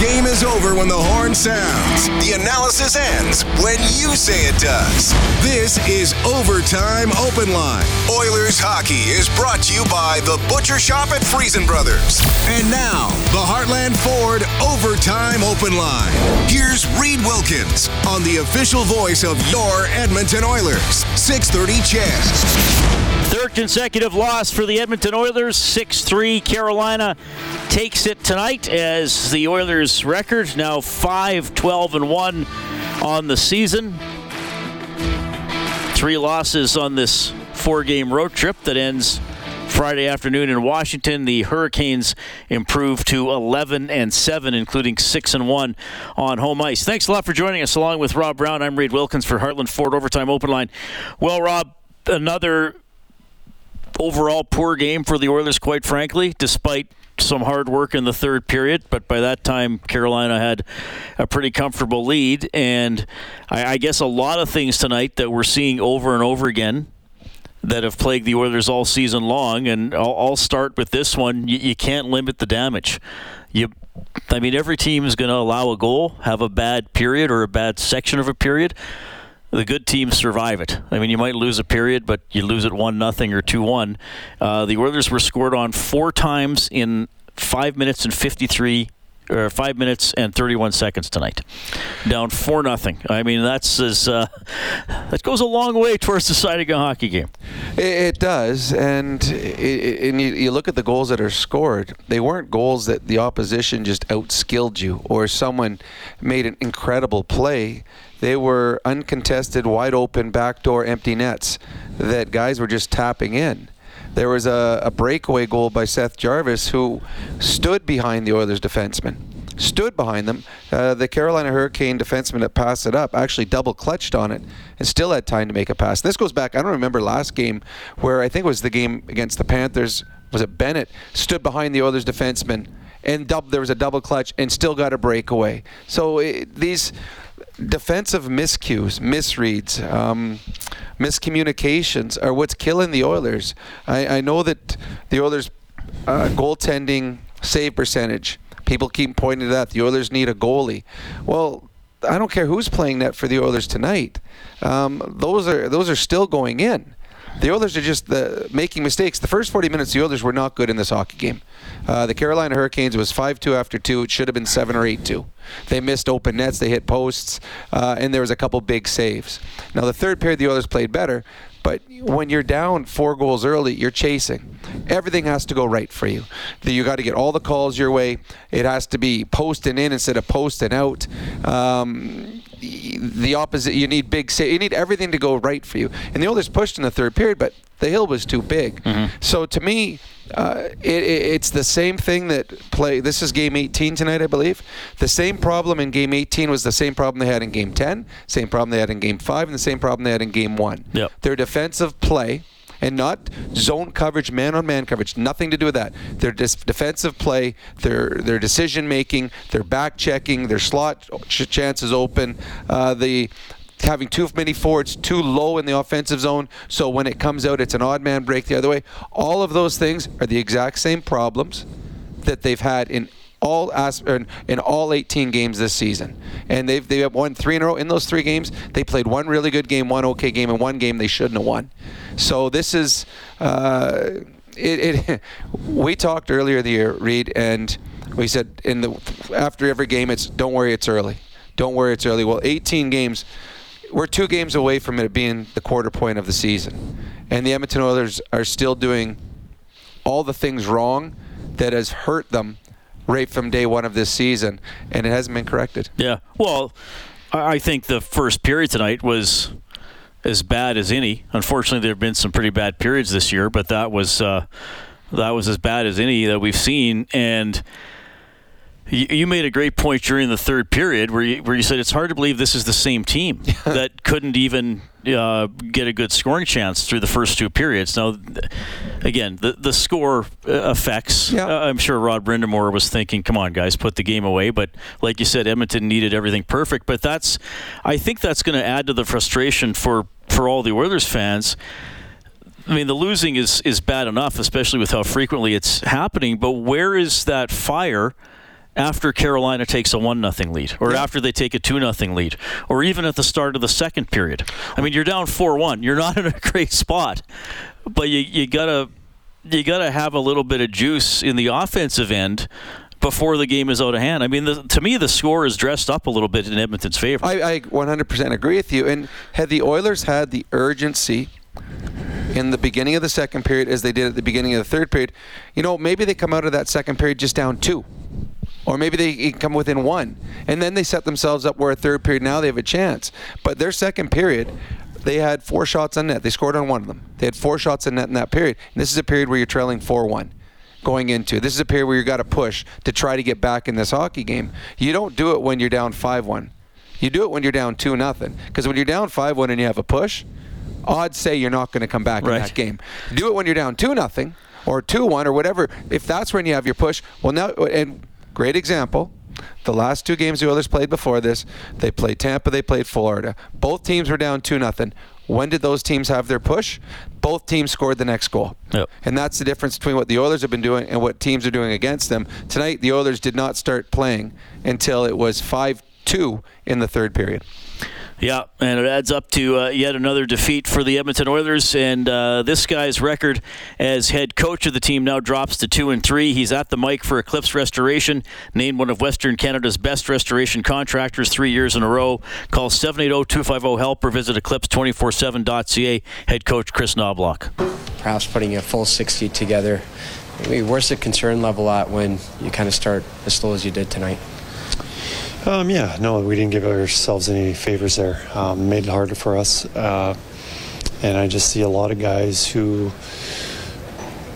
Game is over when the horn sounds. The analysis ends when you say it does. This is Overtime Open Line. Oilers hockey is brought to you by the Butcher Shop at Friesen Brothers. And now, the Heartland Ford Overtime Open Line. Here's Reed Wilkins on the official voice of your Edmonton Oilers, 630 CHED. Third consecutive loss for the Edmonton Oilers, 6-3. Carolina takes it tonight as the Oilers' record now 5-12-1 on the season. 3 losses on this 4-game road trip that ends Friday afternoon in Washington. The Hurricanes improve to 11-7, including 6-1 on home ice. Thanks a lot for joining us. Along with Rob Brown, I'm Reed Wilkins for Heartland Ford Overtime Open Line. Well, Rob, another overall poor game for the Oilers, quite frankly, despite some hard work in the third period. But by that time, Carolina had a pretty comfortable lead. And I guess a lot of things tonight that we're seeing over and over again that have plagued the Oilers all season long. And I'll start with this one. You can't limit the damage. Every team is going to allow a goal, have a bad period or a bad section of a period. The good teams survive it. You might lose a period, but you lose it 1-0 or 2-1. The Oilers were scored on 4 times in 5 minutes and 31 seconds tonight, down 4-0. That goes a long way towards deciding a hockey game. It does, and you look at the goals that are scored. They weren't goals that the opposition just outskilled you or someone made an incredible play. They were uncontested, wide open, backdoor, empty nets that guys were just tapping in. There was a breakaway goal by Seth Jarvis, who stood behind the Oilers defenseman. Stood behind them. The Carolina Hurricane defenseman that passed it up actually double-clutched on it and still had time to make a pass. This goes back, I don't remember last game, where I think it was the game against the Panthers, was it Bennett, stood behind the Oilers defenseman, and there was a double-clutch and still got a breakaway. So these defensive miscues, misreads, miscommunications are what's killing the Oilers. I know that the Oilers' goaltending save percentage, people keep pointing to that. The Oilers need a goalie. Well, I don't care who's playing net for the Oilers tonight. Those are still going in. The Oilers are just making mistakes. The first 40 minutes, the Oilers were not good in this hockey game. The Carolina Hurricanes was 5-2 after 2. It should have been 7 or 8-2. They missed open nets. They hit posts. And there was a couple big saves. Now, the third period, the Oilers played better. But when you're down 4 goals early, you're chasing. Everything has to go right for you. You got to get all the calls your way. It has to be posting in instead of posting out. The opposite. You need big saves. You need everything to go right for you. And the Oilers pushed in the third period, but the hill was too big. Mm-hmm. So to me, it's the same thing that play. This is game 18 tonight, I believe. The same problem in game 18 was the same problem they had in game 10, same problem they had in game 5, and the same problem they had in game 1. Yep. Their defensive play, and not zone coverage, man-on-man coverage, nothing to do with that. Their defensive play, their decision-making, their back-checking, their slot chances open, having too many forwards too low in the offensive zone, so when it comes out, it's an odd man break the other way. All of those things are the exact same problems that they've had in all 18 games this season. And they've won 3 in a row. In those 3 games, they played 1 really good game, 1 okay game, and 1 game they shouldn't have won. So this is we talked earlier in the year, Reed, and we said after every game, it's don't worry, it's early. Don't worry, it's early. Well, 18 games. We're 2 games away from it being the quarter point of the season. And the Edmonton Oilers are still doing all the things wrong that has hurt them right from day 1 of this season, and it hasn't been corrected. Yeah. Well, I think the first period tonight was as bad as any. Unfortunately, there have been some pretty bad periods this year, but that was as bad as any that we've seen. And you made a great point during the third period where you said it's hard to believe this is the same team that couldn't even get a good scoring chance through the first 2 periods. Now, again, the score affects. Yep. I'm sure Rod Brindamour was thinking, come on, guys, put the game away. But like you said, Edmonton needed everything perfect. But I think that's going to add to the frustration for all the Oilers fans. The losing is bad enough, especially with how frequently it's happening. But where is that fire after Carolina takes a 1-0 lead, or after they take a 2-0 lead, or even at the start of the second period. I mean, you're down 4-1. You're not in a great spot, but you gotta have a little bit of juice in the offensive end before the game is out of hand. I mean, to me, the score is dressed up a little bit in Edmonton's favor. I 100% agree with you. And had the Oilers had the urgency in the beginning of the second period as they did at the beginning of the third period, you know, maybe they come out of that second period just down 2. Or maybe they come within 1. And then they set themselves up where a third period now they have a chance. But their second period, they had 4 shots on net. They scored on one of them. They had 4 shots on net in that period. And this is a period where you're trailing 4-1 going into. This is a period where you've got to push to try to get back in this hockey game. You don't do it when you're down 5-1. You do it when you're down 2-0. Because when you're down 5-1 and you have a push, odds say you're not going to come back in that game. Do it when you're down 2-0 or 2-1 or whatever. If that's when you have your push, well, now, and great example, the last 2 games the Oilers played before this, they played Tampa, they played Florida. Both teams were down 2-0. When did those teams have their push? Both teams scored the next goal. Yep. And that's the difference between what the Oilers have been doing and what teams are doing against them. Tonight, the Oilers did not start playing until it was 5-2 in the third period. Yeah, and it adds up to yet another defeat for the Edmonton Oilers. And this guy's record as head coach of the team now drops to 2-3. He's at the mic for Eclipse Restoration, named one of Western Canada's best restoration contractors 3 years in a row. Call 780-250-HELP or visit eclipse247.ca. Head coach Chris Knobloch. Perhaps putting a full 60 together. Maybe where's the concern level at when you kind of start as slow as you did tonight? We didn't give ourselves any favors there. Made it harder for us. And I just see a lot of guys who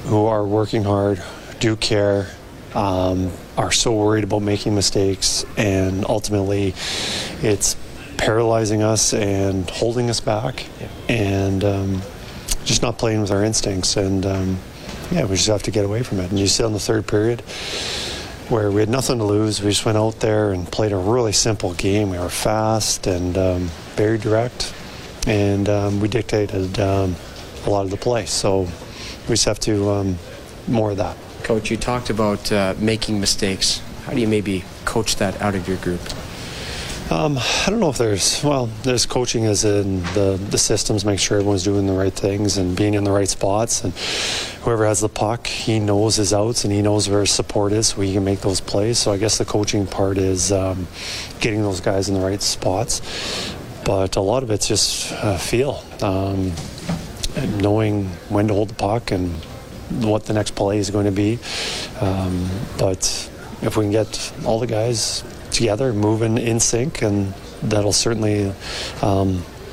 are working hard, do care, are so worried about making mistakes, and ultimately it's paralyzing us and holding us back and just not playing with our instincts. And, we just have to get away from it. And you see on the third period, where we had nothing to lose. We just went out there and played a really simple game. We were fast and very direct, and we dictated a lot of the play. So we just have to more of that. Coach, you talked about making mistakes. How do you maybe coach that out of your group? I don't know if there's coaching as in the systems, make sure everyone's doing the right things and being in the right spots, and whoever has the puck, he knows his outs and he knows where his support is so he can make those plays. So I guess the coaching part is getting those guys in the right spots, but a lot of it's just feel, and knowing when to hold the puck and what the next play is going to be, but if we can get all the guys together, moving in sync, and that'll certainly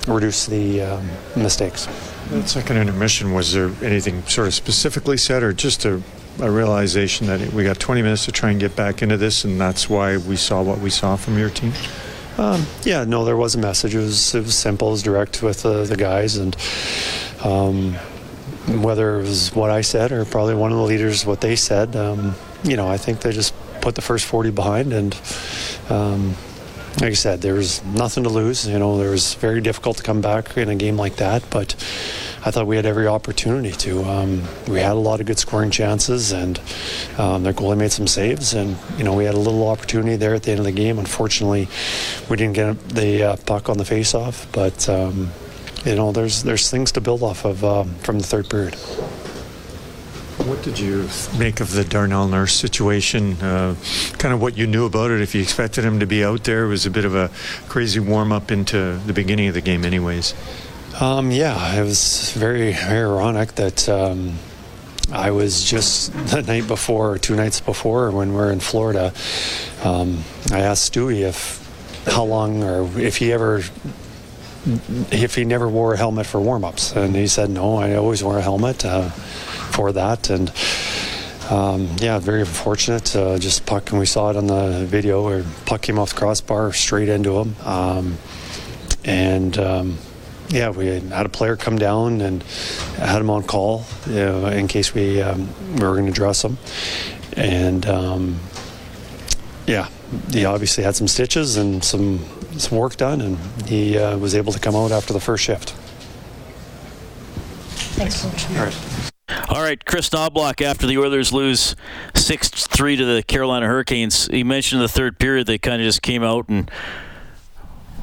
reduce the mistakes. That second intermission, was there anything sort of specifically said, or just a realization that we got 20 minutes to try and get back into this, and that's why we saw what we saw from your team? There was a message. It was simple, it was direct with the guys, and whether it was what I said or probably one of the leaders, what they said, I think they just put the first 40 behind, and like I said, there was nothing to lose. There was very difficult to come back in a game like that, but I thought we had every opportunity to. We had a lot of good scoring chances, and their goalie made some saves, and we had a little opportunity there at the end of the game. Unfortunately, we didn't get the puck on the face-off, but there's things to build off of from the third period. What did you make of the Darnell Nurse situation? Kind of what you knew about it, if you expected him to be out there. It was a bit of a crazy warm-up into the beginning of the game anyways. It was very, very ironic that I was just the night before, or 2 nights before, when we were in Florida, I asked Stewie if he never wore a helmet for warm-ups. And he said, no, I always wear a helmet for that. And very unfortunate, just puck, and we saw it on the video where puck came off the crossbar straight into him. We had a player come down and had him on call in case we were going to dress him. And he obviously had some stitches and some work done, and he was able to come out after the first shift. Thanks, Coach. All right. All right, Chris Knobloch, after the Oilers lose 6-3 to the Carolina Hurricanes, he mentioned the third period they kind of just came out and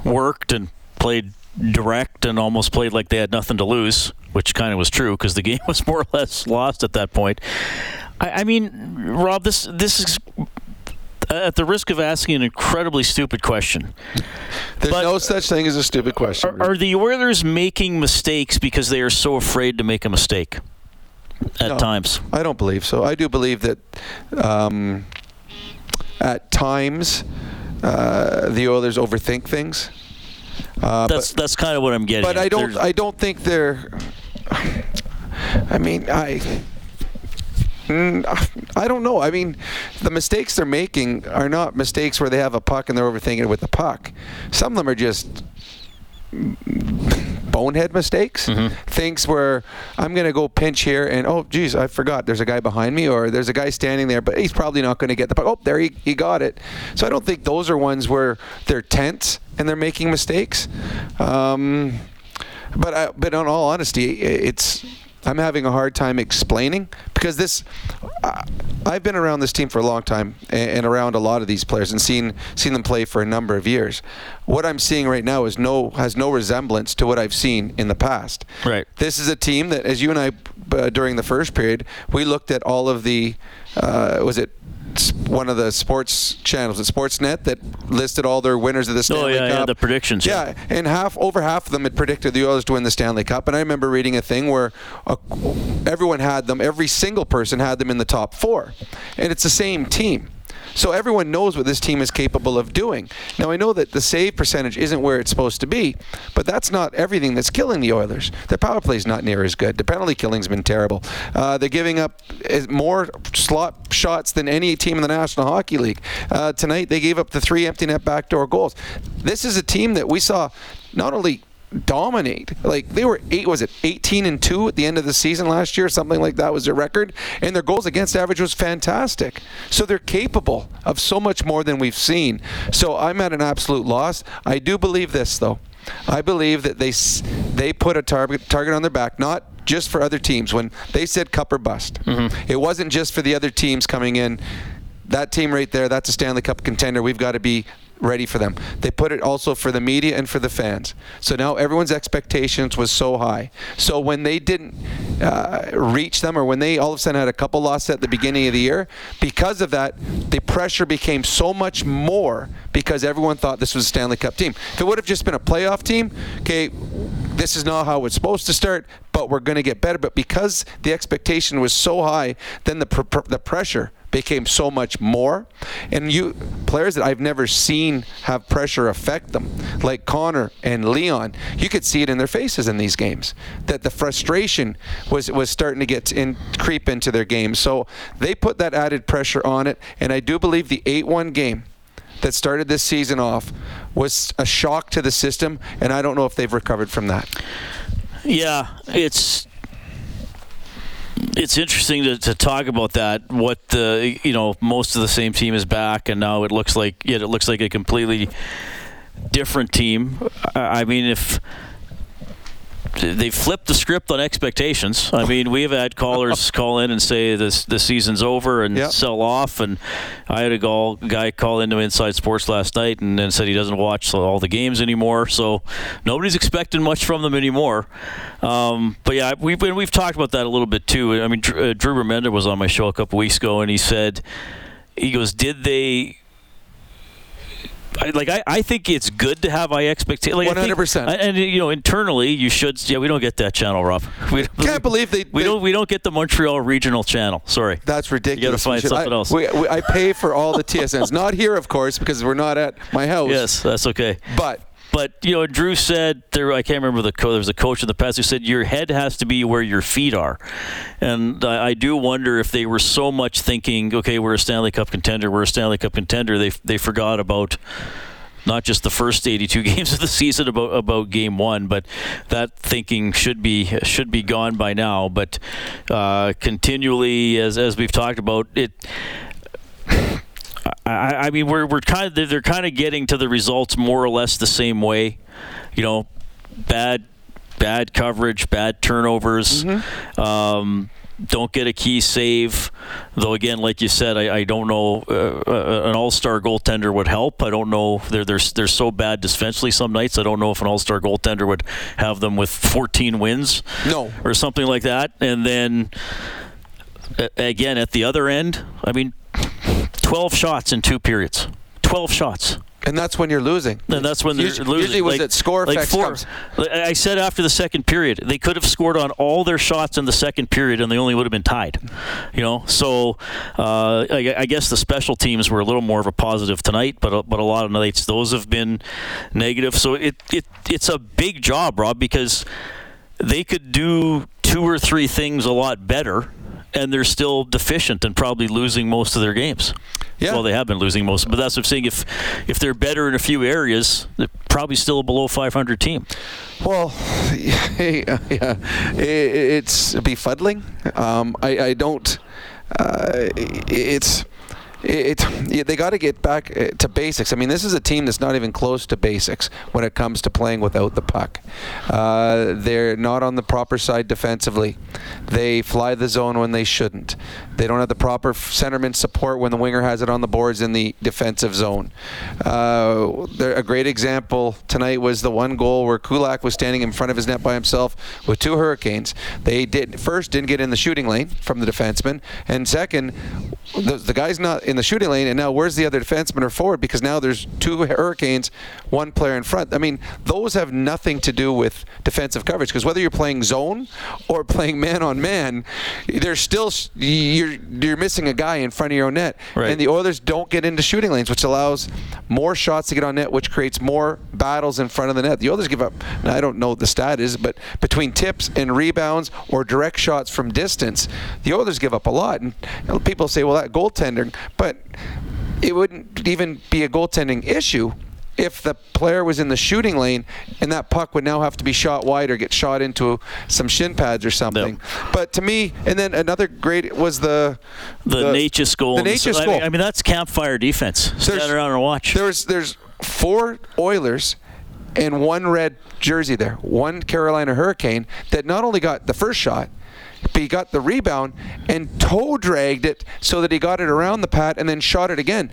worked and played direct and almost played like they had nothing to lose, which kind of was true because the game was more or less lost at that point. I mean, Rob, this is, at the risk of asking an incredibly stupid question. There's no such thing as a stupid question. Are the Oilers making mistakes because they are so afraid to make a mistake at times? I don't believe so. I do believe that at times the Oilers overthink things. That's kind of what I'm getting at. But I don't think they're. I mean, I don't know. I mean, the mistakes they're making are not mistakes where they have a puck and they're overthinking it with the puck. Some of them are just bonehead mistakes, things where I'm going to go pinch here and, oh, geez, I forgot there's a guy behind me or there's a guy standing there, but he's probably not going to get the puck. Oh, there he got it. So I don't think those are ones where they're tense and they're making mistakes. But in all honesty, I'm having a hard time explaining because I've been around this team for a long time and around a lot of these players and seen them play for a number of years. What I'm seeing right now has no resemblance to what I've seen in the past. Right. This is a team that, as you and I, during the first period, we looked at all of the, was it one of the sports channels at Sportsnet that listed all their winners of the Stanley Cup? The predictions. Yeah, and over half of them had predicted the Oilers to win the Stanley Cup. And I remember reading a thing where everyone had them, every single person had them in the top four. And it's the same team. So everyone knows what this team is capable of doing. Now, I know that the save percentage isn't where it's supposed to be, but that's not everything that's killing the Oilers. Their power play's not near as good. The penalty killing's been terrible. They're giving up more slot shots than any team in the National Hockey League. Tonight, they gave up the 3 empty net backdoor goals. This is a team that we saw not only dominate. Like they were 18-2 at the end of the season last year, something like that was their record, and their goals against average was fantastic. So they're capable of so much more than we've seen. So I'm at an absolute loss. I do believe this though. I believe that they put a target on their back, not just for other teams. When they said cup or bust, it wasn't just for the other teams coming in. That team right there, that's a Stanley Cup contender. We've got to be ready for them. They put it also for the media and for the fans. So now everyone's expectations was so high. So when they didn't reach them, or when they all of a sudden had a couple losses at the beginning of the year, because of that, the pressure became so much more because everyone thought this was a Stanley Cup team. If it would have just been a playoff team, okay, this is not how it's supposed to start, but we're going to get better. But because the expectation was so high, then the pressure became so much more, and players that I've never seen have pressure affect them, like Connor and Leon. You could see it in their faces in these games that the frustration was starting to creep into their game. So they put that added pressure on it, and I do believe the 8-1 game that started this season off was a shock to the system, and I don't know if they've recovered from that. Yeah, It's interesting to talk about that. What most of the same team is back, and now it looks like a completely different team. I mean, if they flipped the script on expectations, I mean, we have had callers call in and say the season's over and sell off. And I had a guy call into Inside Sports last night and said he doesn't watch all the games anymore. So nobody's expecting much from them anymore. But yeah, we've talked about that a little bit too. I mean, Drew Remender was on my show a couple weeks ago, and he said, he goes, did they? I think it's good to have high expectations. 100%. And internally, you should. Yeah, we don't get that channel, Rob. We don't get the Montreal regional channel. Sorry. That's ridiculous. You got to find something else. I pay for all the TSNs. Not here, of course, because we're not at my house. Yes, that's okay. But Drew said I can't remember there was a coach in the past who said your head has to be where your feet are, and I do wonder if they were so much thinking, okay, we're a Stanley Cup contender, they forgot about not just the first 82 games of the season, about game one, but that thinking should be gone by now. But continually, as we've talked about it. I mean, we're kind of, they're kind of getting to the results more or less the same way, bad coverage, bad turnovers, don't get a key save. Though, again, like you said, I don't know. An all-star goaltender would help. I don't know. They're so bad defensively some nights. I don't know if an all-star goaltender would have them with 14 wins. No. Or something like that. And then, again, at the other end, I mean, 12 shots in two periods. 12 shots. And that's when you're losing. And that's when they're losing. Usually was it score effects comes. I said after the second period, they could have scored on all their shots in the second period, and they only would have been tied. You know, so I guess the special teams were a little more of a positive tonight, but a lot of nights those have been negative. So it's a big job, Rob, because they could do two or three things a lot better, and they're still deficient and probably losing most of their games. Yeah. Well, they have been losing most, but that's what I'm saying. If they're better in a few areas, they're probably still a below 500 team. Well, yeah, it's befuddling. I don't. They got to get back to basics. I mean, this is a team that's not even close to basics when it comes to playing without the puck. They're not on the proper side defensively. They fly the zone when they shouldn't. They don't have the proper centerman support when the winger has it on the boards in the defensive zone. A great example tonight was the one goal where Kulak was standing in front of his net by himself with two Hurricanes. They didn't get in the shooting lane from the defenseman, and second, the guy's not in the shooting lane, and now where's the other defenseman or forward? Because now there's two Hurricanes, one player in front. I mean, those have nothing to do with defensive coverage, because whether you're playing zone or playing man-on-man, there's still you're missing a guy in front of your own net. Right. And the Oilers don't get into shooting lanes, which allows more shots to get on net, which creates more battles in front of the net. The Oilers give up, I don't know what the stat is, but between tips and rebounds or direct shots from distance, the Oilers give up a lot. And people say, well, that goaltender... But it wouldn't even be a goaltending issue if the player was in the shooting lane, and that puck would now have to be shot wide or get shot into some shin pads or something. Yep. But to me, and then another great was the Natchez goal. The Natchez goal. I mean, that's campfire defense. Stand around and watch. There's four Oilers and one red jersey there, one Carolina Hurricane that not only got the first shot, but he got the rebound and toe-dragged it so that he got it around the pad and then shot it again.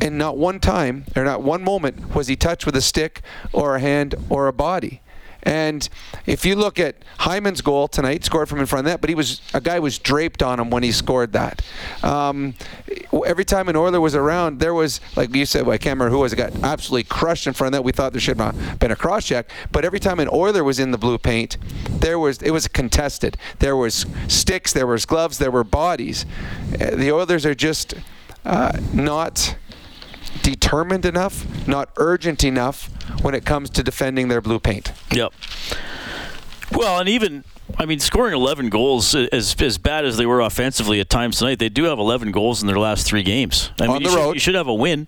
And not one time, or not one moment, was he touched with a stick or a hand or a body. And if you look at Hyman's goal tonight, scored from in front of that, but a guy was draped on him when he scored that. Every time an Oiler was around, there was, like you said, well, I can't remember who was, it got absolutely crushed in front of that. We thought there should not have been a cross-check, but every time an Oiler was in the blue paint, it was contested. There was sticks, there was gloves, there were bodies. The Oilers are just not determined enough, not urgent enough when it comes to defending their blue paint. Yep. Well, and even, I mean, scoring 11 goals, as bad as they were offensively at times tonight, they do have 11 goals in their last three games. On the road. You should have a win.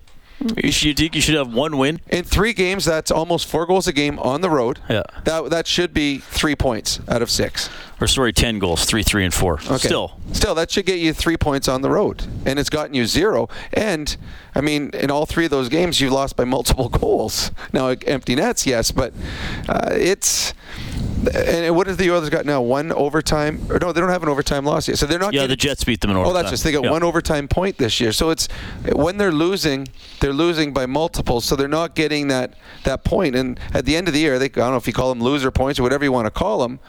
You think you should have one win? In three games, that's almost 4 goals a game on the road. Yeah. That should be 3 points out of 6. Or sorry, 10 goals, 3, and 4. Okay. Still, that should get you 3 points on the road. And it's gotten you 0. And, I mean, in all 3 of those games, you lost by multiple goals. Now, empty nets, yes, but it's... And what has the Oilers got now? One overtime? Or no, they don't have an overtime loss yet. So they're not. Yeah, the Jets beat them in overtime. Oh, that's just they got one overtime point this year. So it's when they're losing by multiples. So they're not getting that point. And at the end of the year, I don't know if you call them loser points or whatever you want to call them.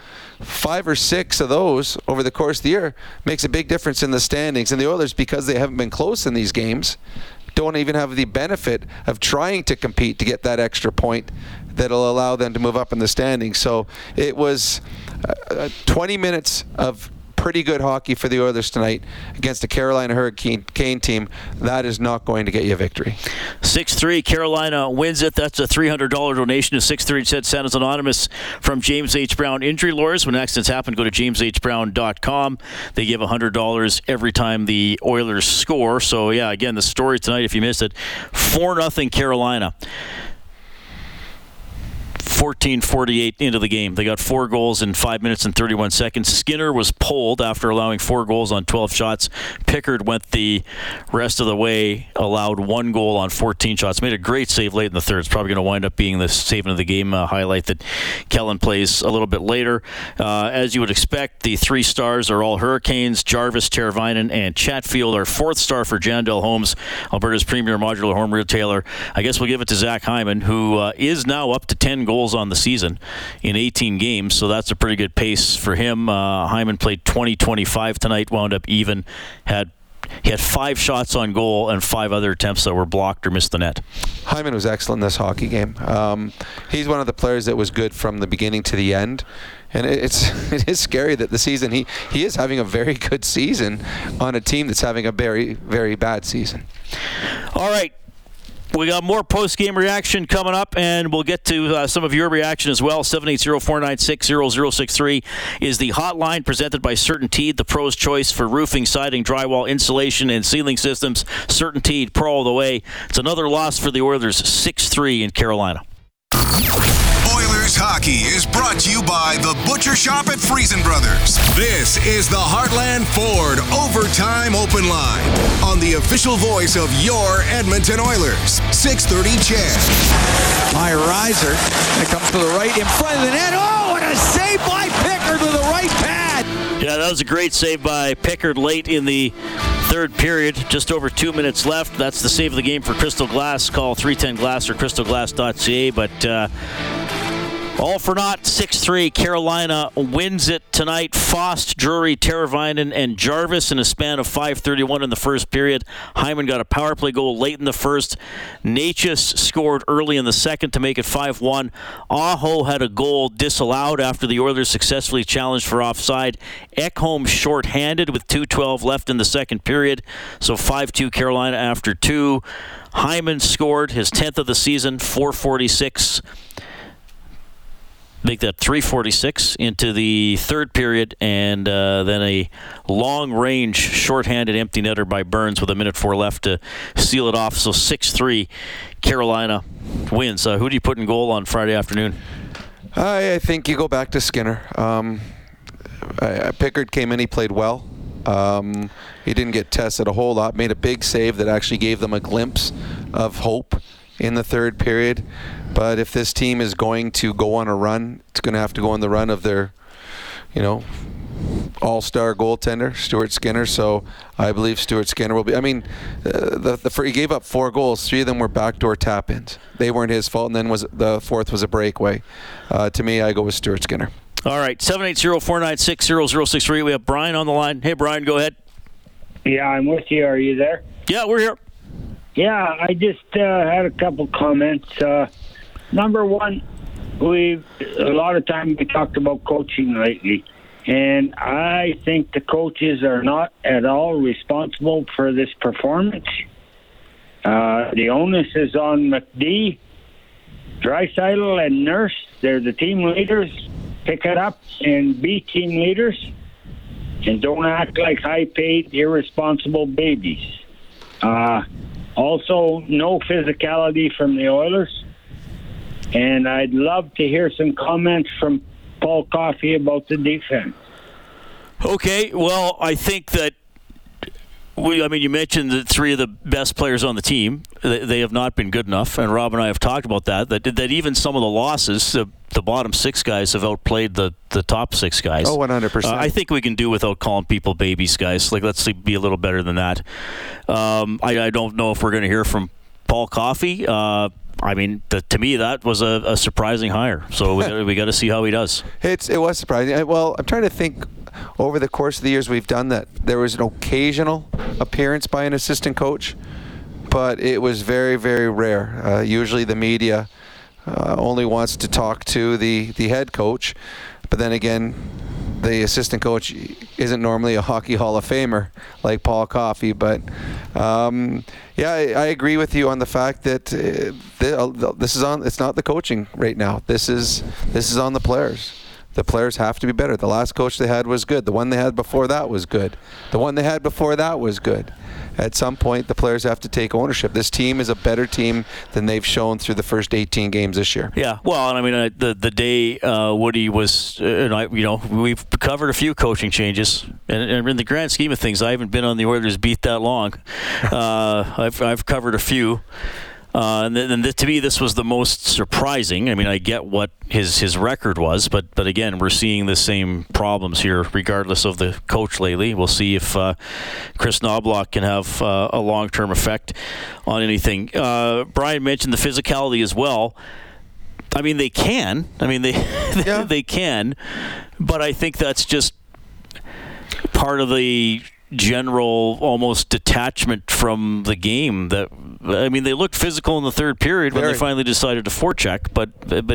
5 or 6 of those over the course of the year makes a big difference in the standings. And the Oilers, because they haven't been close in these games, don't even have the benefit of trying to compete to get that extra point that'll allow them to move up in the standings. So it was 20 minutes of pretty good hockey for the Oilers tonight against the Carolina Hurricane team. That is not going to get you a victory. 6-3, Carolina wins it. That's a $300 donation to 630 CHED Santa's Anonymous from James H. Brown Injury Lawyers. When accidents happen, go to jameshbrown.com. They give $100 every time the Oilers score. So, yeah, again, the story tonight, if you missed it, 4-0 Carolina. 14:48 into the game. They got 4 goals in 5 minutes and 31 seconds. Skinner was pulled after allowing 4 goals on 12 shots. Pickard went the rest of the way, allowed 1 goal on 14 shots. Made a great save late in the third. It's probably going to wind up being the save of the game highlight that Kellen plays a little bit later. As you would expect, the 3 stars are all Hurricanes. Jarvis, Teravainen, and Chatfield. Our 4th star for Jandel Holmes, Alberta's premier modular home retailer. I guess we'll give it to Zach Hyman, who is now up to 10 goals on the season in 18 games, so that's a pretty good pace for him. Hyman played 20-25 tonight, wound up even, He had 5 shots on goal and 5 other attempts that were blocked or missed the net. Hyman was excellent in this hockey game. He's one of the players that was good from the beginning to the end. And it is scary that the season, he is having a very good season on a team that's having a very, very bad season. All right. We got more post-game reaction coming up, and we'll get to some of your reaction as well. 780-496-0063 is the hotline presented by CertainTeed, the pro's choice for roofing, siding, drywall, insulation, and ceiling systems. CertainTeed, pro all the way. It's another loss for the Oilers, 6-3 in Carolina. Oilers hockey is brought to you by the Butcher Shop at Friesen Brothers. This is the Heartland Ford Overtime Open Line on the official voice of your Edmonton Oilers, 630 CHED. High riser, and it comes to the right in front of the net. Oh, and a save by Pickard with the right pad. Yeah, that was a great save by Pickard late in the third period, just over 2 minutes left. That's the save of the game for Crystal Glass. Call 310-GLASS or crystalglass.ca, but all for naught. 6-3. Carolina wins it tonight. Fost, Drury, Teravainen, and Jarvis in a span of 5:31 in the first period. Hyman got a power play goal late in the first. Natchez scored early in the second to make it 5-1. Aho had a goal disallowed after the Oilers successfully challenged for offside. Ekholm shorthanded with 2:12 left in the second period. So 5-2 Carolina after 2. Hyman scored his 10th of the season, 4:46. Make that 3:46 into the third period, and then a long-range, shorthanded empty netter by Burns with 1:04 left to seal it off. So 6-3, Carolina wins. Who do you put in goal on Friday afternoon? I think you go back to Skinner. Pickard came in, he played well. He didn't get tested a whole lot, made a big save that actually gave them a glimpse of hope in the third period. But if this team is going to go on a run, it's going to have to go on the run of their, all-star goaltender, Stuart Skinner. So I believe Stuart Skinner will be. I mean, he gave up 4 goals. 3 of them were backdoor tap-ins. They weren't his fault, and then the fourth was a breakaway. To me, I go with Stuart Skinner. All right, 780-496-0063. We have Brian on the line. Hey, Brian, go ahead. Yeah, I'm with you. Are you there? Yeah, we're here. Yeah, I just had a couple comments. Number one, a lot of time we talked about coaching lately, and I think the coaches are not at all responsible for this performance. The onus is on McD, Draisaitl, and Nurse. They're the team leaders. Pick it up and be team leaders, and don't act like high-paid, irresponsible babies. Also, no physicality from the Oilers. And I'd love to hear some comments from Paul Coffey about the defense. Okay, well, I think that you mentioned that 3 of the best players on the team, they have not been good enough, and Rob and I have talked about that even some of the losses, the bottom 6 guys have outplayed the top 6 guys. Oh, 100%. I think we can do without calling people babies, guys. Like, let's be a little better than that. I don't know if we're going to hear from Paul Coffey. To me, that was a surprising hire. So we got to see how he does. It was surprising. Well, I'm trying to think. Over the course of the years, we've done that. There was an occasional appearance by an assistant coach, but it was very, very rare. Usually, the media only wants to talk to the head coach, but then again, the assistant coach isn't normally a hockey Hall of Famer like Paul Coffey. But I agree with you on the fact that this is on. It's not the coaching right now. This is on the players. The players have to be better. The last coach they had was good. The one they had before that was good. at some point the players have to take ownership. This team is a better team than they've shown through the first 18 games this year. Yeah, well, and I mean, the day Woody was, you know, we've covered a few coaching changes, and in the grand scheme of things, I haven't been on the Oilers beat that long. I've covered a few. And to me, this was the most surprising. I mean, I get what his record was, but again, we're seeing the same problems here, regardless of the coach lately. We'll see if Chris Knobloch can have a long-term effect on anything. Brian mentioned the physicality as well. I mean, they can. I mean, they can. But I think that's just part of the general almost detachment from the game. That, I mean, they looked physical in the third period when they finally decided to forecheck, but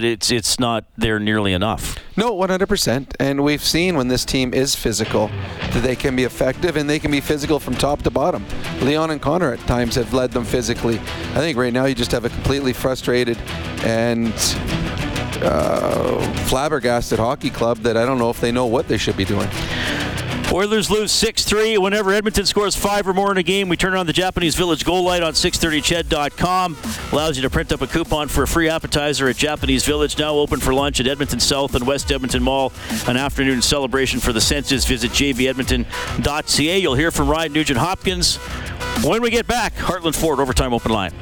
it's not there nearly enough. No, 100%. And we've seen when this team is physical that they can be effective, and they can be physical from top to bottom. Leon and Connor at times have led them physically. I think right now you just have a completely frustrated and flabbergasted hockey club that I don't know if they know what they should be doing. Oilers lose 6-3. Whenever Edmonton scores 5 or more in a game, we turn on the Japanese Village goal light on 630ched.com. Allows you to print up a coupon for a free appetizer at Japanese Village. Now open for lunch at Edmonton South and West Edmonton Mall. An afternoon celebration for the senses. Visit jvedmonton.ca. You'll hear from Ryan Nugent-Hopkins when we get back. Heartland Ford Overtime Open Line.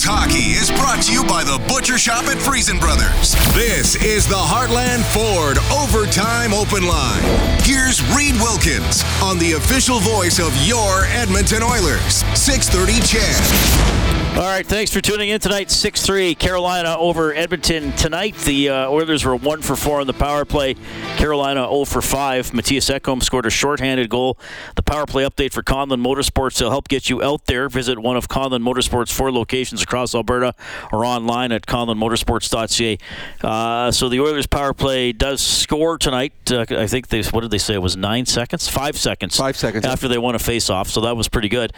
Hockey is brought to you by the Butcher Shop at Friesen Brothers. This is the Heartland Ford Overtime Open Line. Here's Reed Wilkins on the official voice of your Edmonton Oilers, 630 CHED. All right, thanks for tuning in tonight. 6-3 Carolina over Edmonton tonight. The Oilers were 1-for-4 on the power play. Carolina 0-for-5. Matias Ekholm scored a shorthanded goal. The power play update for Conlon Motorsports will help get you out there. Visit one of Conlon Motorsports' 4 locations across Alberta or online at conlonmotorsports.ca. So the Oilers power play does score tonight. I think they, what did they say? It was 9 seconds? 5 seconds. 5 seconds. After they won a face-off, so that was pretty good.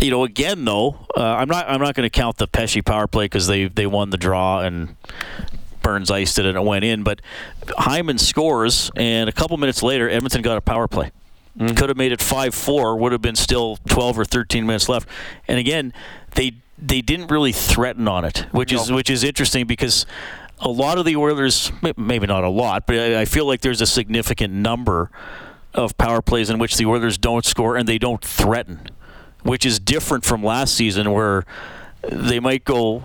You know, again, though, I'm not going to count the Pesci power play because they won the draw and Burns iced it and it went in. But Hyman scores, and a couple minutes later, Edmonton got a power play. Mm-hmm. Could have made it 5-4, would have been still 12 or 13 minutes left. And again, they didn't really threaten on it, which is interesting because a lot of the Oilers, maybe not a lot, but I feel like there's a significant number of power plays in which the Oilers don't score and they don't threaten, which is different from last season where they might have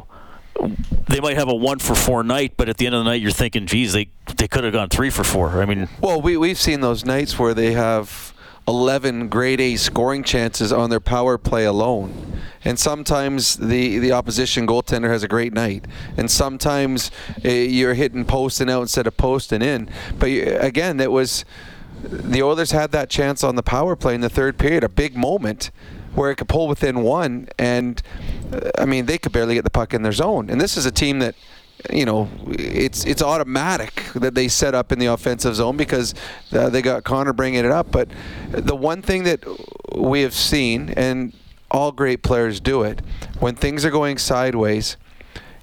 a 1-for-4 night, but at the end of the night you're thinking, geez, they could have gone 3-for-4. I mean, well, we've seen those nights where they have 11 grade A scoring chances on their power play alone. And sometimes the opposition goaltender has a great night. And sometimes you're hitting post and out instead of post and in. But again, it was the Oilers had that chance on the power play in the third period, a big moment where it could pull within one, and I mean, they could barely get the puck in their zone. And this is a team that, you know, it's automatic that they set up in the offensive zone because they got Connor bringing it up. But the one thing that we have seen, and all great players do it, when things are going sideways,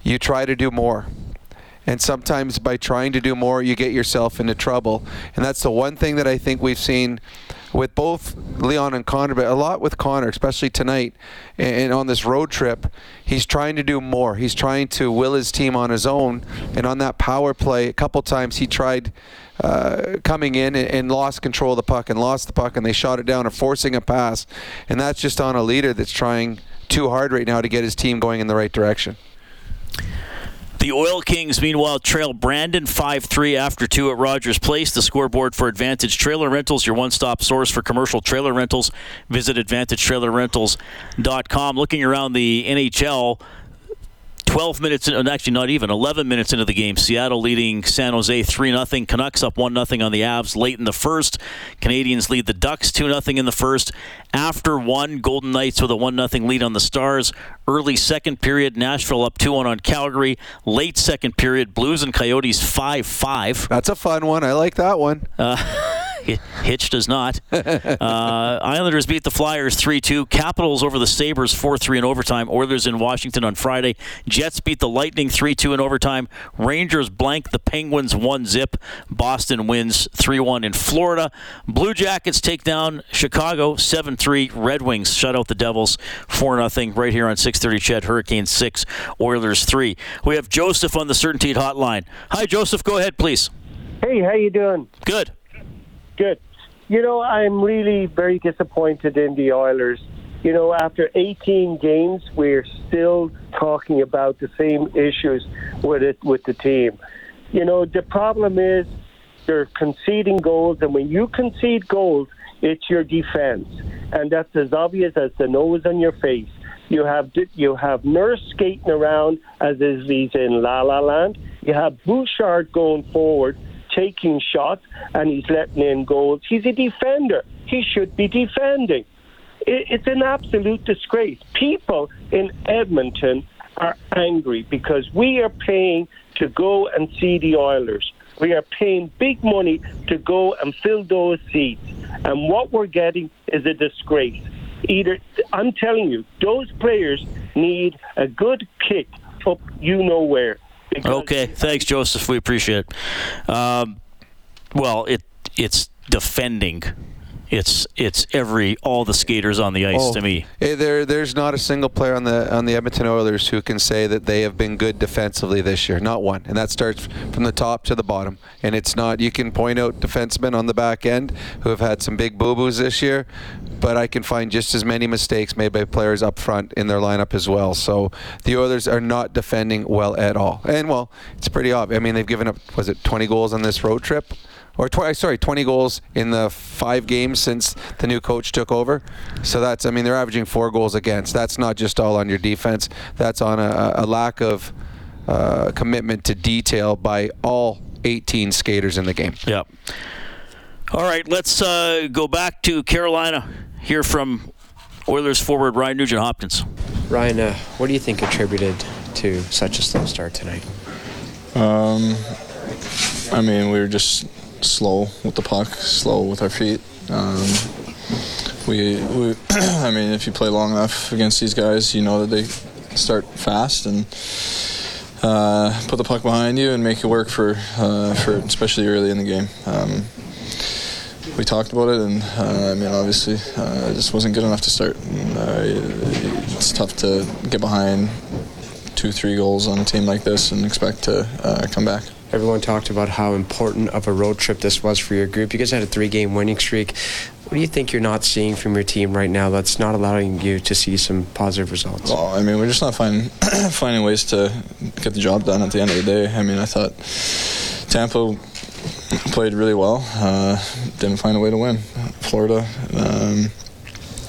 you try to do more. And sometimes by trying to do more, you get yourself into trouble. And that's the one thing that I think we've seen with both Leon and Connor, but a lot with Connor, especially tonight and on this road trip. He's trying to do more. He's trying to will his team on his own. And on that power play, a couple times he tried coming in and lost control of the puck and lost the puck, and they shot it down or forcing a pass. And that's just on a leader that's trying too hard right now to get his team going in the right direction. The Oil Kings, meanwhile, trail Brandon 5-3 after 2 at Rogers Place. The scoreboard for Advantage Trailer Rentals, your one-stop source for commercial trailer rentals. Visit AdvantageTrailerRentals.com. Looking around the NHL, 12 minutes, actually not even, 11 minutes into the game, Seattle leading San Jose 3-0. Canucks up 1-0 on the Avs late in the first. Canadians lead the Ducks 2-0 in the first. After 1, Golden Knights with a 1-0 lead on the Stars. Early second period, Nashville up 2-1 on Calgary. Late second period, Blues and Coyotes 5-5. That's a fun one. I like that one. Hitch does not. Islanders beat the Flyers 3-2. Capitals over the Sabres 4-3 in overtime. Oilers in Washington on Friday. Jets beat the Lightning 3-2 in overtime. Rangers blank the Penguins 1-0. Boston wins 3-1 in Florida. Blue Jackets take down Chicago 7-3. Red Wings shut out the Devils 4-0 right here on 630 CHED. Hurricanes 6, Oilers 3. We have Joseph on the CertainTeed hotline. Hi, Joseph. Go ahead, please. Hey, how you doing? Good. Good. You know, I'm really very disappointed in the Oilers. You know, after 18 games, we're still talking about the same issues with the team. You know, the problem is they're conceding goals, and when you concede goals, it's your defense. And that's as obvious as the nose on your face. You have Nurse skating around as is he's in La La Land. You have Bouchard going forward, taking shots, and he's letting in goals. He's a defender. He should be defending. It's an absolute disgrace. People in Edmonton are angry because we are paying to go and see the Oilers. We are paying big money to go and fill those seats. And what we're getting is a disgrace. I'm telling you, those players need a good kick up you know where. Okay, thanks, Joseph. We appreciate it. Well, it's defending. It's all the skaters on the ice to me. There's not a single player on the Edmonton Oilers who can say that they have been good defensively this year. Not one. And that starts from the top to the bottom. And it's not. You can point out defensemen on the back end who have had some big boo-boos this year, but I can find just as many mistakes made by players up front in their lineup as well. So the Oilers are not defending well at all. And, well, it's pretty obvious. I mean, they've given up, 20 goals on this road trip? 20 goals in the 5 games since the new coach took over. So that's, they're averaging 4 goals against. That's not just all on your defense. That's on a lack of commitment to detail by all 18 skaters in the game. Yeah. All right, let's go back to Carolina. Hear from Oilers forward Ryan Nugent-Hopkins. Ryan, what do you think attributed to such a slow start tonight? We were just slow with the puck, slow with our feet. We if you play long enough against these guys, you know that they start fast and put the puck behind you and make it work for especially early in the game. We talked about it, and obviously, it just wasn't good enough to start. And, it's tough to get behind 2-3 goals on a team like this and expect to come back. Everyone talked about how important of a road trip this was for your group. You guys had a 3-game winning streak. What do you think you're not seeing from your team right now that's not allowing you to see some positive results? Well, we're just not finding ways to get the job done at the end of the day. I thought Tampa played really well. Didn't find a way to win. Florida,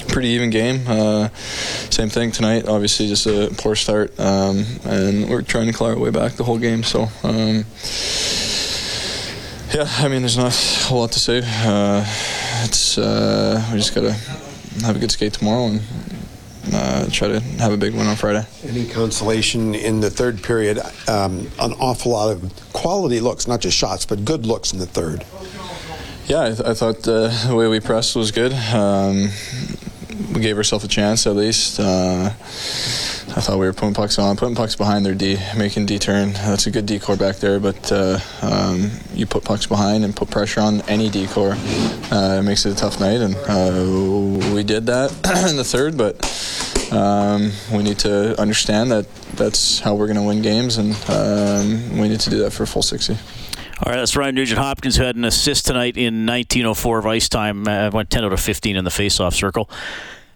pretty even game. Same thing tonight. Obviously, just a poor start, and we're trying to claw our way back the whole game. So, there's not a whole lot to say. We just gotta have a good skate tomorrow and try to have a big win on Friday. Any consolation in the third period? An awful lot of quality looks, not just shots, but good looks in the third. Yeah, I thought the way we pressed was good. We gave ourselves a chance, at least. I thought we were putting pucks behind their D, making D turn. That's a good D core back there, but you put pucks behind and put pressure on any D core. It makes it a tough night, and we did that in the third, but we need to understand that that's how we're going to win games, and we need to do that for a full 60. All right, that's Ryan Nugent-Hopkins, who had an assist tonight in 19:04 of ice time. Went 10 out of 15 in the faceoff circle.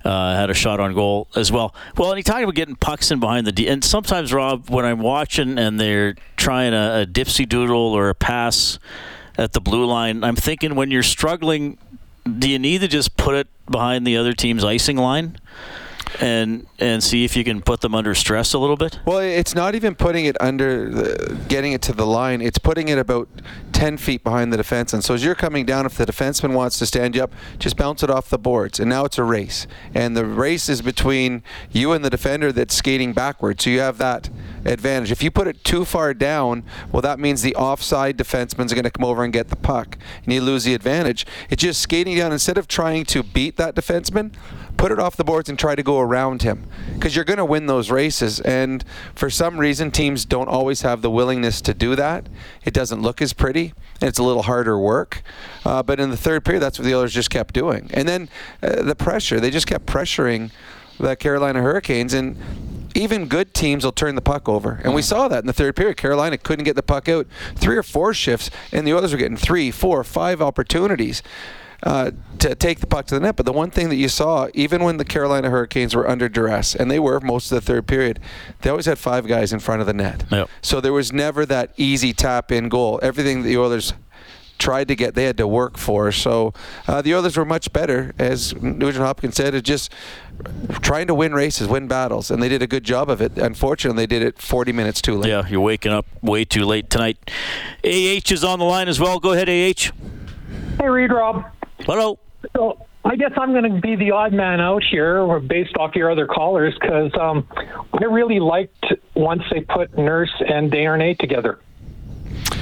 Had a shot on goal as well. Well, and he talked about getting pucks in behind the D. And sometimes, Rob, when I'm watching and they're trying a dipsy-doodle or a pass at the blue line, I'm thinking when you're struggling, do you need to just put it behind the other team's icing line? And see if you can put them under stress a little bit? Well, it's not even putting it under, getting it to the line. It's putting it about 10 feet behind the defense. And so as you're coming down, if the defenseman wants to stand you up, just bounce it off the boards. And now it's a race. And the race is between you and the defender that's skating backwards. So you have that advantage. If you put it too far down, well, that means the offside defenseman's going to come over and get the puck. And you lose the advantage. It's just skating down. Instead of trying to beat that defenseman, put it off the boards and try to go around him. Because you're going to win those races. And for some reason, teams don't always have the willingness to do that. It doesn't look as pretty. And it's a little harder work. But in the third period, that's what the Oilers just kept doing. And then the pressure. They just kept pressuring the Carolina Hurricanes. And even good teams will turn the puck over. And we saw that in the third period. Carolina couldn't get the puck out 3 or 4 shifts, and the Oilers were getting 3, 4, 5 opportunities to take the puck to the net. But the one thing that you saw, even when the Carolina Hurricanes were under duress, and they were most of the third period, they always had 5 guys in front of the net. Yep. So there was never that easy tap-in goal. Everything that the Oilers tried to get, they had to work for. So the Oilers were much better, as Nugent-Hopkins said, is just trying to win races, win battles, and they did a good job of it. Unfortunately, they did it 40 minutes too late. Yeah, you're waking up way too late tonight. AH is on the line as well. Go ahead, AH. Hey, Reed, Rob. Hello. So I guess I'm going to be the odd man out here based off your other callers, because I really liked once they put Nurse and Darnell together.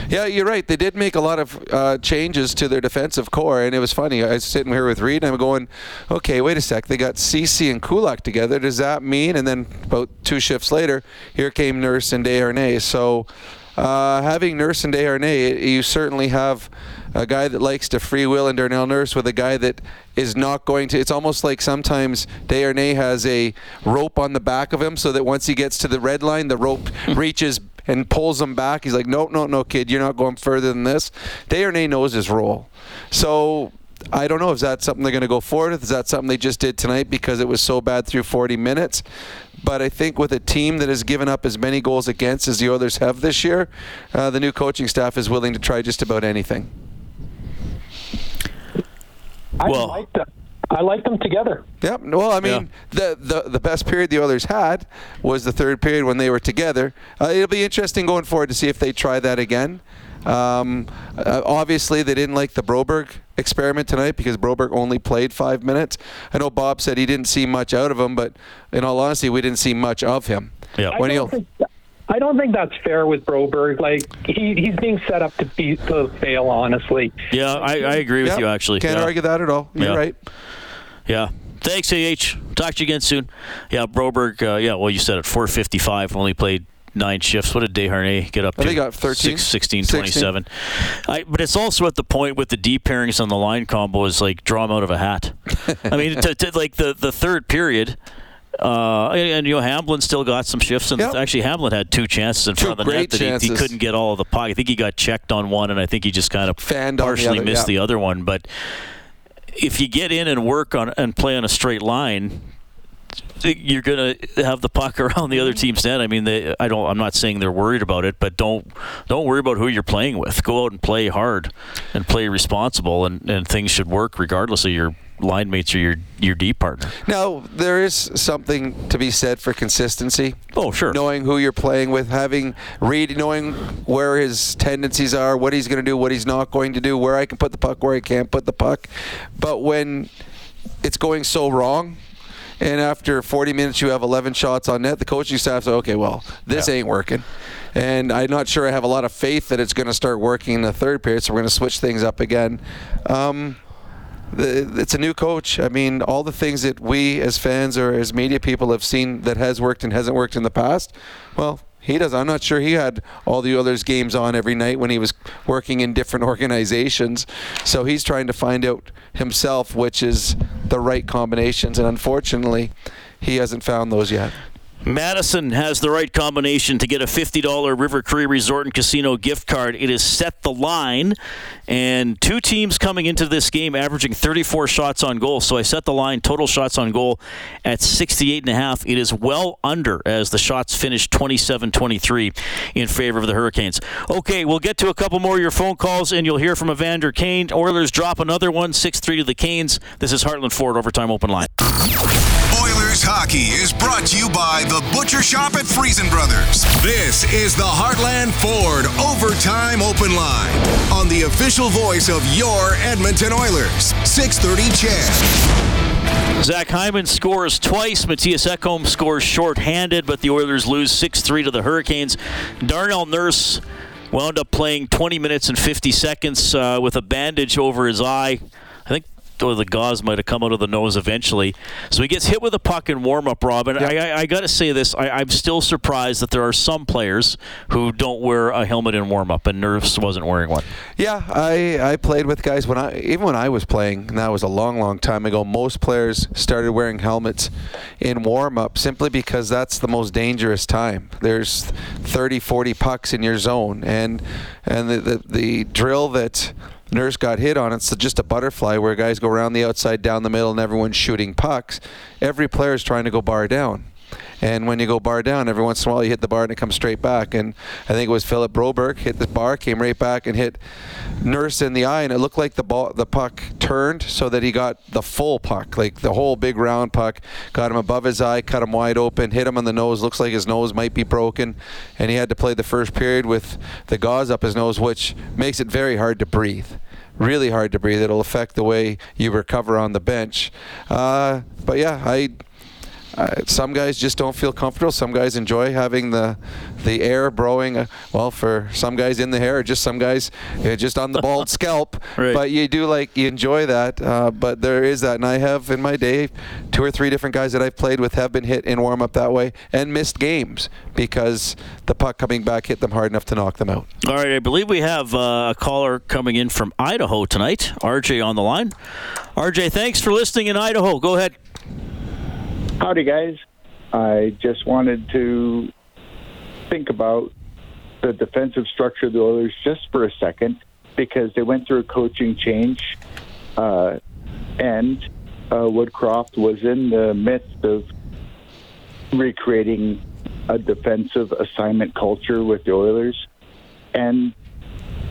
Yeah, you're right. They did make a lot of changes to their defensive core, and it was funny. I was sitting here with Reed, and I'm going, okay, wait a sec. They got CeCe and Kulak together. Does that mean? And then about 2 shifts later, here came Nurse and Desharnais. So having Nurse and Desharnais, you certainly have a guy that likes to free will in Darnell Nurse with a guy that is not going to. It's almost like sometimes Desharnais has a rope on the back of him so that once he gets to the red line, the rope reaches and pulls him back. He's like, no, kid, you're not going further than this. Desharnais knows his role. So I don't know if that's something they're going to go forward with. Is that something they just did tonight because it was so bad through 40 minutes? But I think with a team that has given up as many goals against as the Oilers have this year, the new coaching staff is willing to try just about anything. Well, I like them together. Yep. Well, I mean, the best period the Oilers had was the third period when they were together. It'll be interesting going forward to see if they try that again. Obviously, they didn't like the Broberg experiment tonight because Broberg only played 5 minutes. I know Bob said he didn't see much out of him, but in all honesty, we didn't see much of him. Yeah. I don't think that's fair with Broberg. Like he's being set up to fail, honestly. Yeah, I agree with you, actually. Can't argue that at all. You're right. Yeah. Thanks, AH. Talk to you again soon. Yeah, Broberg, well, you said at 4:55 only played 9 shifts. What did Desharnais get up to? They got 13. 16, 27. But it's also at the point with the deep pairings on the line combo is like draw them out of a hat. I mean, like the third period. And Hamblin still got some shifts, and actually Hamblin had 2 chances in front of the net that he couldn't get all of the puck. I think he got checked on one, and I think he just kind of partially missed the other one. But if you get in and work on and play on a straight line, you're gonna have the puck around the other team's net. I mean, I'm not saying they're worried about it, but don't worry about who you're playing with. Go out and play hard, and play responsible, and things should work regardless of your line mates or your D partner. Now, there is something to be said for consistency. Oh, sure. Knowing who you're playing with, having Reed, knowing where his tendencies are, what he's going to do, what he's not going to do, where I can put the puck, where I can't put the puck. But when it's going so wrong, and after 40 minutes you have 11 shots on net, the coaching staff says, okay, well, this ain't working. And I'm not sure I have a lot of faith that it's going to start working in the third period, so we're going to switch things up again. It's a new coach. I mean, all the things that we as fans or as media people have seen that has worked and hasn't worked in the past, well, he doesn't. I'm not sure he had all the others' games on every night when he was working in different organizations. So he's trying to find out himself which is the right combinations. And unfortunately, he hasn't found those yet. Madison has the right combination to get a $50 River Cree Resort and Casino gift card. It is Set the Line, and 2 teams coming into this game averaging 34 shots on goal. So I set the line total shots on goal at 68.5. It is well under as the shots finish 27-23 in favor of the Hurricanes. Okay, we'll get to a couple more of your phone calls, and you'll hear from Evander Kane. Oilers drop another one, 6-3 to the Canes. This is Heartland Ford Overtime Open Line. Oilers hockey is brought to you by the Butcher Shop at Friesen Brothers. This is the Heartland Ford Overtime Open Line on the the official voice of your Edmonton Oilers, 630 CHED. Zach Hyman scores twice. Matias Ekholm scores shorthanded, but the Oilers lose 6-3 to the Hurricanes. Darnell Nurse wound up playing 20 minutes and 50 seconds with a bandage over his eye. I think the gauze might have come out of the nose eventually. So he gets hit with a puck in warm-up, Rob. And I got to say this. I'm still surprised that there are some players who don't wear a helmet in warm-up, and Nurse wasn't wearing one. Yeah, I played with guys when I was playing, and that was a long, long time ago. Most players started wearing helmets in warm-up simply because that's the most dangerous time. There's 30, 40 pucks in your zone. And the drill that Nurse got hit on, it's just a butterfly where guys go around the outside, down the middle, and everyone's shooting pucks. Every player is trying to go bar down. And when you go bar down, every once in a while you hit the bar and it comes straight back. And I think it was Philip Broberg hit the bar, came right back and hit Nurse in the eye. And it looked like the puck turned so that he got the full puck, like the whole big round puck. Got him above his eye, cut him wide open, hit him on the nose. Looks like his nose might be broken. And he had to play the first period with the gauze up his nose, which makes it very hard to breathe. Really hard to breathe. It'll affect the way you recover on the bench. But yeah, some guys just don't feel comfortable. Some guys enjoy having the air blowing. Well, for some guys in the hair, or just some guys just on the bald scalp. Right. But you enjoy that. But there is that. And I have in my day, 2 or 3 different guys that I've played with have been hit in warm-up that way and missed games because the puck coming back hit them hard enough to knock them out. All right, I believe we have a caller coming in from Idaho tonight. RJ on the line. RJ, thanks for listening in Idaho. Go ahead. Howdy, guys. I just wanted to think about the defensive structure of the Oilers just for a second because they went through a coaching change and Woodcroft was in the midst of recreating a defensive assignment culture with the Oilers. And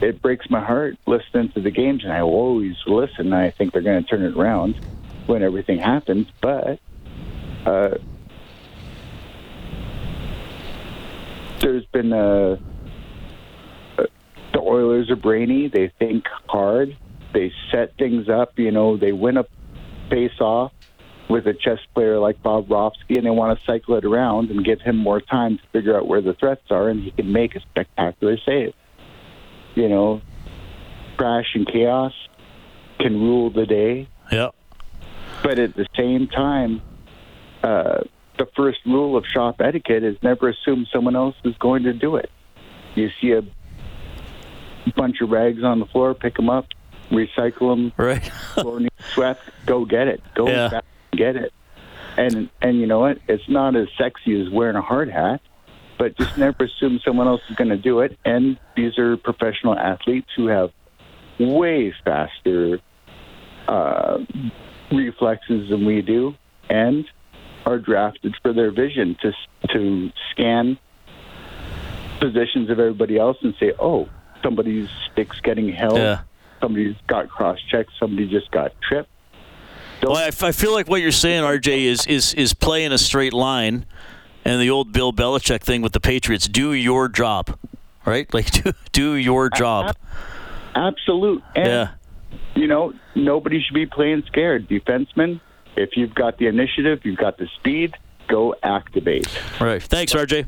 it breaks my heart listening to the games, and I always listen. I think they're going to turn it around when everything happens, but there's been the Oilers are brainy. They think hard. They set things up. You know, they win a face-off with a chess player like Bob Rofsky, and they want to cycle it around and give him more time to figure out where the threats are, and he can make a spectacular save. You know, crash and chaos can rule the day. Yeah. But at the same time, the first rule of shop etiquette is never assume someone else is going to do it. You see a bunch of rags on the floor, pick them up, recycle them. Right. Floor needs swept. Go get it. Go back and get it. And you know what? It's not as sexy as wearing a hard hat, but just never assume someone else is going to do it. And these are professional athletes who have way faster reflexes than we do, and are drafted for their vision to scan positions of everybody else and say, oh, somebody's stick's getting held, somebody's got cross-checked, somebody just got tripped. Well, I feel like what you're saying, RJ, is play in a straight line, and the old Bill Belichick thing with the Patriots, do your job, right? Like, do your job. Absolute. And, you know, nobody should be playing scared. Defensemen, if you've got the initiative, you've got the speed, go activate. Right. Thanks, RJ.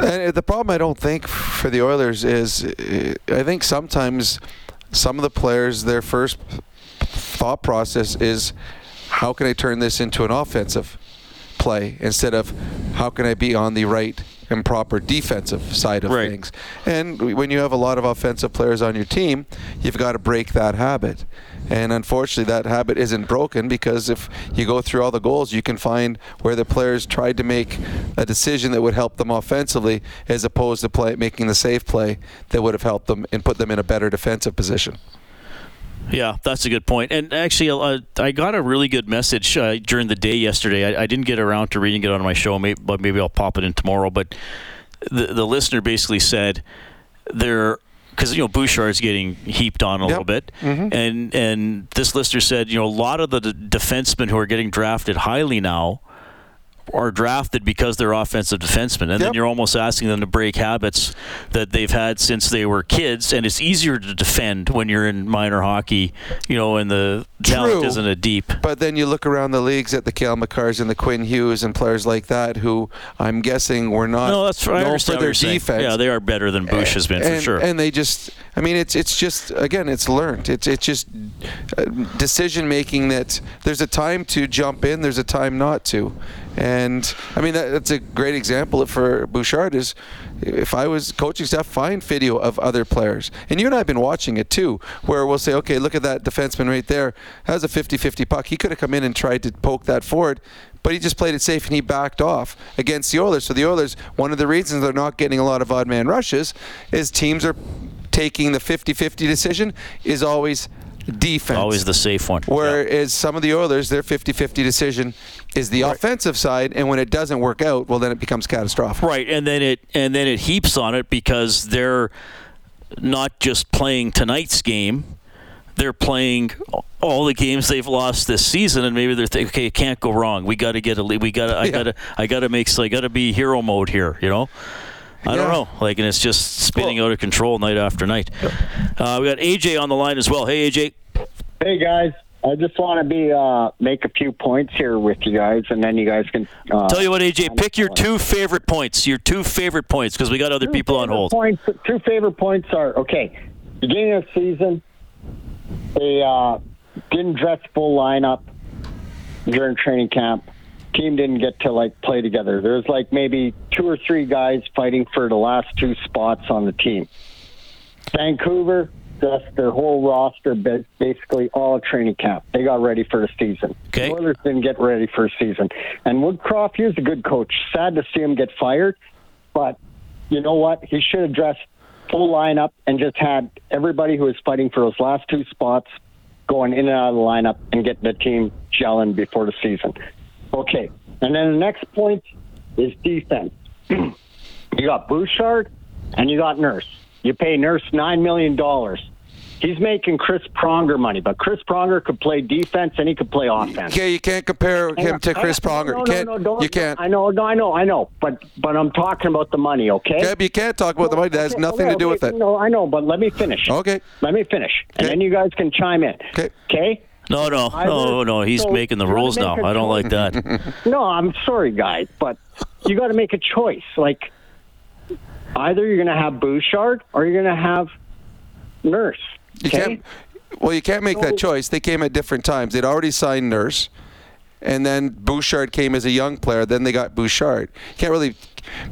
And the problem, I don't think, for the Oilers is I think sometimes some of the players, their first thought process is, how can I turn this into an offensive play instead of how can I be on the right and proper defensive side of things. And when you have a lot of offensive players on your team, you've got to break that habit. And unfortunately, that habit isn't broken because if you go through all the goals, you can find where the players tried to make a decision that would help them offensively as opposed to making the safe play that would have helped them and put them in a better defensive position. Yeah, that's a good point. And actually, I got a really good message during the day yesterday. I didn't get around to reading it on my show, but maybe I'll pop it in tomorrow. But the listener basically said because Bouchard's getting heaped on a little bit, and this listener said, a lot of the defensemen who are getting drafted highly now are drafted because they're offensive defensemen. And then you're almost asking them to break habits that they've had since they were kids. And it's easier to defend when you're in minor hockey, you know, and the talent isn't a deep. But then you look around the leagues at the Cale Makars and the Quinn Hughes and players like that who I'm guessing were not known for their defense. Saying. Yeah, they are better than Bush has been for sure. And they just, I mean, it's just, again, it's learned. It's just decision-making that there's a time to jump in, there's a time not to. And, I mean, that's a great example for Bouchard is if I was coaching staff, find video of other players. And you and I have been watching it, too, where we'll say, okay, look at that defenseman right there. That was a 50-50 puck. He could have come in and tried to poke that forward, but he just played it safe and he backed off against the Oilers. So the Oilers, one of the reasons they're not getting a lot of odd man rushes is teams are taking the 50-50 decision is always defense. Always the safe one. Whereas some of the Oilers, their 50-50 decision is the offensive side, and when it doesn't work out, well, then it becomes catastrophic. Right, and then it heaps on it because they're not just playing tonight's game. They're playing all the games they've lost this season, and maybe they're thinking, okay, it can't go wrong. We got to get a lead. I got to be hero mode here, you know? I don't know. Like, and it's just spinning out of control night after night. Yep. We got AJ on the line as well. Hey, AJ. Hey, guys. I just want to make a few points here with you guys, and then you guys can... tell you what, AJ, pick your two favorite points. Your two favorite points, because we got other people on hold. Two favorite points are, beginning of the season, they didn't dress full lineup during training camp. Team didn't get to play together. There's maybe two or three guys fighting for the last two spots on the team. Vancouver dressed their whole roster basically all of training camp. They got ready for the season. Okay. The Oilers didn't get ready for a season. And Woodcroft, he was a good coach. Sad to see him get fired, but you know what? He should have dressed full lineup and just had everybody who was fighting for those last two spots going in and out of the lineup and getting the team gelling before the season. Okay, and then the next point is defense. You got Bouchard and you got Nurse. You pay Nurse $9 million. He's making Chris Pronger money, but Chris Pronger could play defense and he could play offense. Yeah, you can't compare him to Chris Pronger. You can't. I know. But I'm talking about the money, okay? Yeah, but you can't talk about the money. That has nothing to do with it. No, I know, but let me finish. Okay. And then you guys can chime in. Okay? No. He's making the rules now. I don't like that. No, I'm sorry, guys, but you got to make a choice. Either you're going to have Bouchard or you're going to have Nurse. Okay? You can't make that choice. They came at different times. They'd already signed Nurse, and then Bouchard came as a young player. Then they got Bouchard. You can't really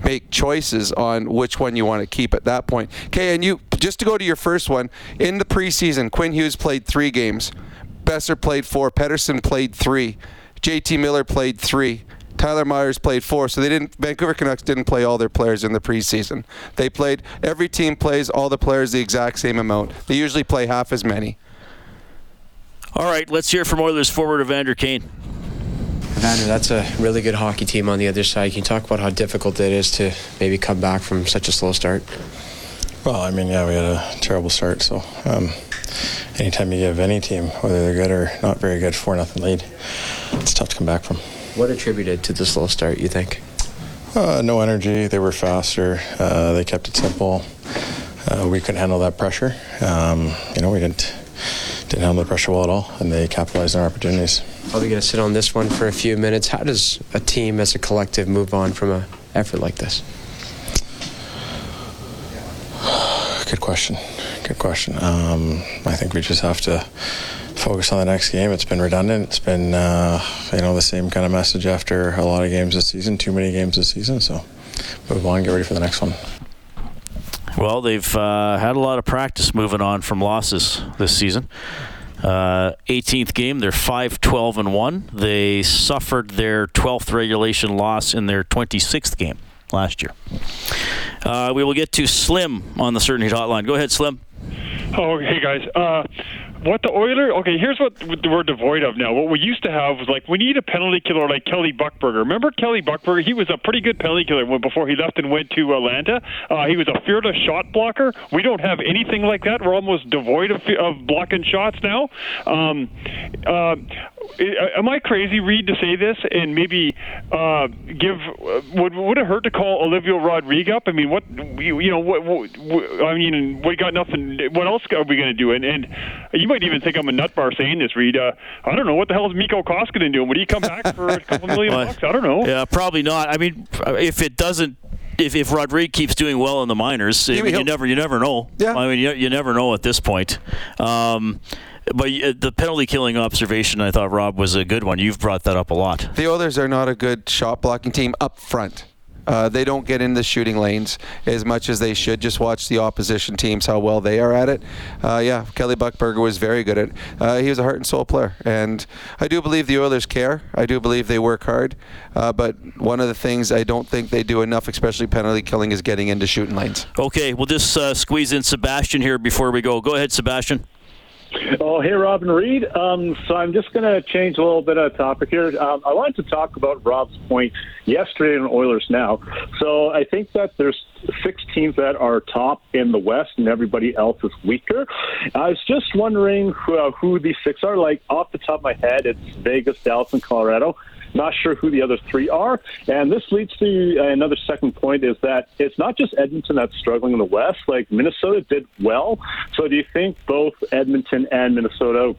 make choices on which one you want to keep at that point. Okay, and you just to go to your first one, in the preseason, Quinn Hughes played 3 games. Besser played 4. Pettersson played 3. JT Miller played 3. Tyler Myers played 4. So Vancouver Canucks didn't play all their players in the preseason. They played, every team plays all the players the exact same amount. They usually play half as many. All right, let's hear from Oilers forward Evander Kane. Evander, that's a really good hockey team on the other side. Can you talk about how difficult it is to maybe come back from such a slow start? Well, I mean, we had a terrible start, so... anytime you give any team, whether they're good or not very good, 4-0 lead, it's tough to come back from. What attributed to the slow start, you think? No energy. They were faster. They kept it simple. We couldn't handle that pressure. We didn't handle the pressure well at all, and they capitalized on our opportunities. I'll be going to sit on this one for a few minutes. How does a team as a collective move on from an effort like this? Good question. I think we just have to focus on the next game. It's been redundant. It's been, the same kind of message after a lot of games this season, too many games this season. So move on, get ready for the next one. Well, they've had a lot of practice moving on from losses this season. 18th game, they're 5-12-1. They suffered their 12th regulation loss in their 26th game last year. We will get to Slim on the CertainTeed hotline. Go ahead, Slim. Oh, hey, guys. What the Oilers... Okay, here's what we're devoid of now. What we used to have was, we need a penalty killer like Kelly Buckberger. Remember Kelly Buckberger? He was a pretty good penalty killer before he left and went to Atlanta. He was a fearless shot blocker. We don't have anything like that. We're almost devoid of blocking shots now. Am I crazy, Reed, to say this and maybe would it hurt to call Olivier Rodrigue up? I mean, we got nothing. What else are we going to do? And you might even think I'm a nutbar saying this, Reed. I don't know. What the hell is Mikko Koskinen doing? Would he come back for a couple million bucks? I don't know. Yeah, probably not. I mean, if it doesn't, if Rodrigue keeps doing well in the minors, you never know. Yeah. I mean, you never know at this point. But the penalty-killing observation, I thought, Rob, was a good one. You've brought that up a lot. The Oilers are not a good shot-blocking team up front. They don't get in the shooting lanes as much as they should. Just watch the opposition teams, how well they are at it. Kelly Buckberger was very good at it. He was a heart and soul player. And I do believe the Oilers care. I do believe they work hard. But one of the things I don't think they do enough, especially penalty killing, is getting into shooting lanes. Okay, we'll just squeeze in Sebastian here before we go. Go ahead, Sebastian. Oh, hey, Rob and Reed. So I'm just going to change a little bit of topic here. I wanted to talk about Rob's point yesterday on Oilers Now. So I think that there's 6 teams that are top in the West and everybody else is weaker. I was just wondering who these 6 are. Like, off the top of my head, it's Vegas, Dallas, and Colorado. Not sure who the other 3 are. And this leads to another second point, is that it's not just Edmonton that's struggling in the West. Like, Minnesota did well. So do you think both Edmonton and Minnesota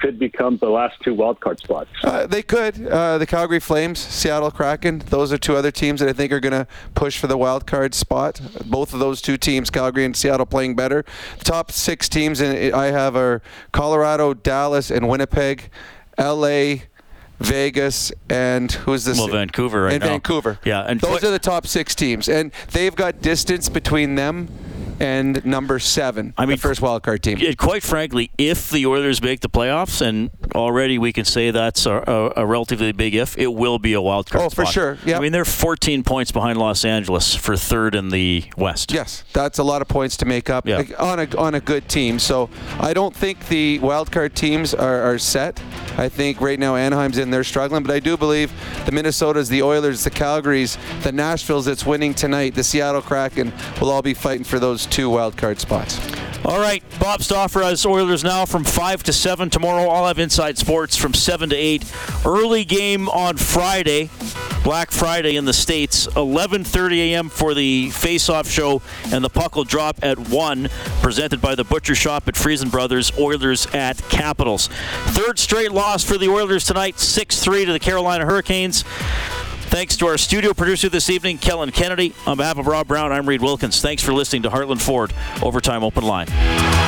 could become the last 2 wildcard spots? They could. The Calgary Flames, Seattle Kraken, those are 2 other teams that I think are going to push for the wildcard spot. Both of those 2 teams, Calgary and Seattle, playing better. The top 6 teams I have are Colorado, Dallas, and Winnipeg, L.A., Vegas, and who's this? Well, Vancouver right now. And Vancouver. Yeah. And those are the top 6 teams. And they've got distance between them and number 7, I mean, the first wildcard team. Quite frankly, if the Oilers make the playoffs, and already we can say that's a relatively big if, it will be a wildcard spot. Oh, for sure. Yep. I mean, they're 14 points behind Los Angeles for 3rd in the West. Yes, that's a lot of points to make up on a good team. So I don't think the wildcard teams are set. I think right now Anaheim's in there struggling, but I do believe the Minnesotas, the Oilers, the Calgarys, the Nashvilles that's winning tonight, the Seattle Kraken will all be fighting for those 2 wildcard spots. All right, Bob Stauffer has Oilers Now from 5 to 7 tomorrow. I'll have Inside Sports from 7 to 8. Early game on Friday, Black Friday in the States, 11:30 a.m. for the face-off show, and the puck will drop at 1, presented by the Butcher Shop at Friesen Brothers, Oilers at Capitals. 3rd straight loss for the Oilers tonight, 6-3 to the Carolina Hurricanes. Thanks to our studio producer this evening, Kellen Kennedy. On behalf of Rob Brown, I'm Reed Wilkins. Thanks for listening to Heartland Ford Overtime Open Line.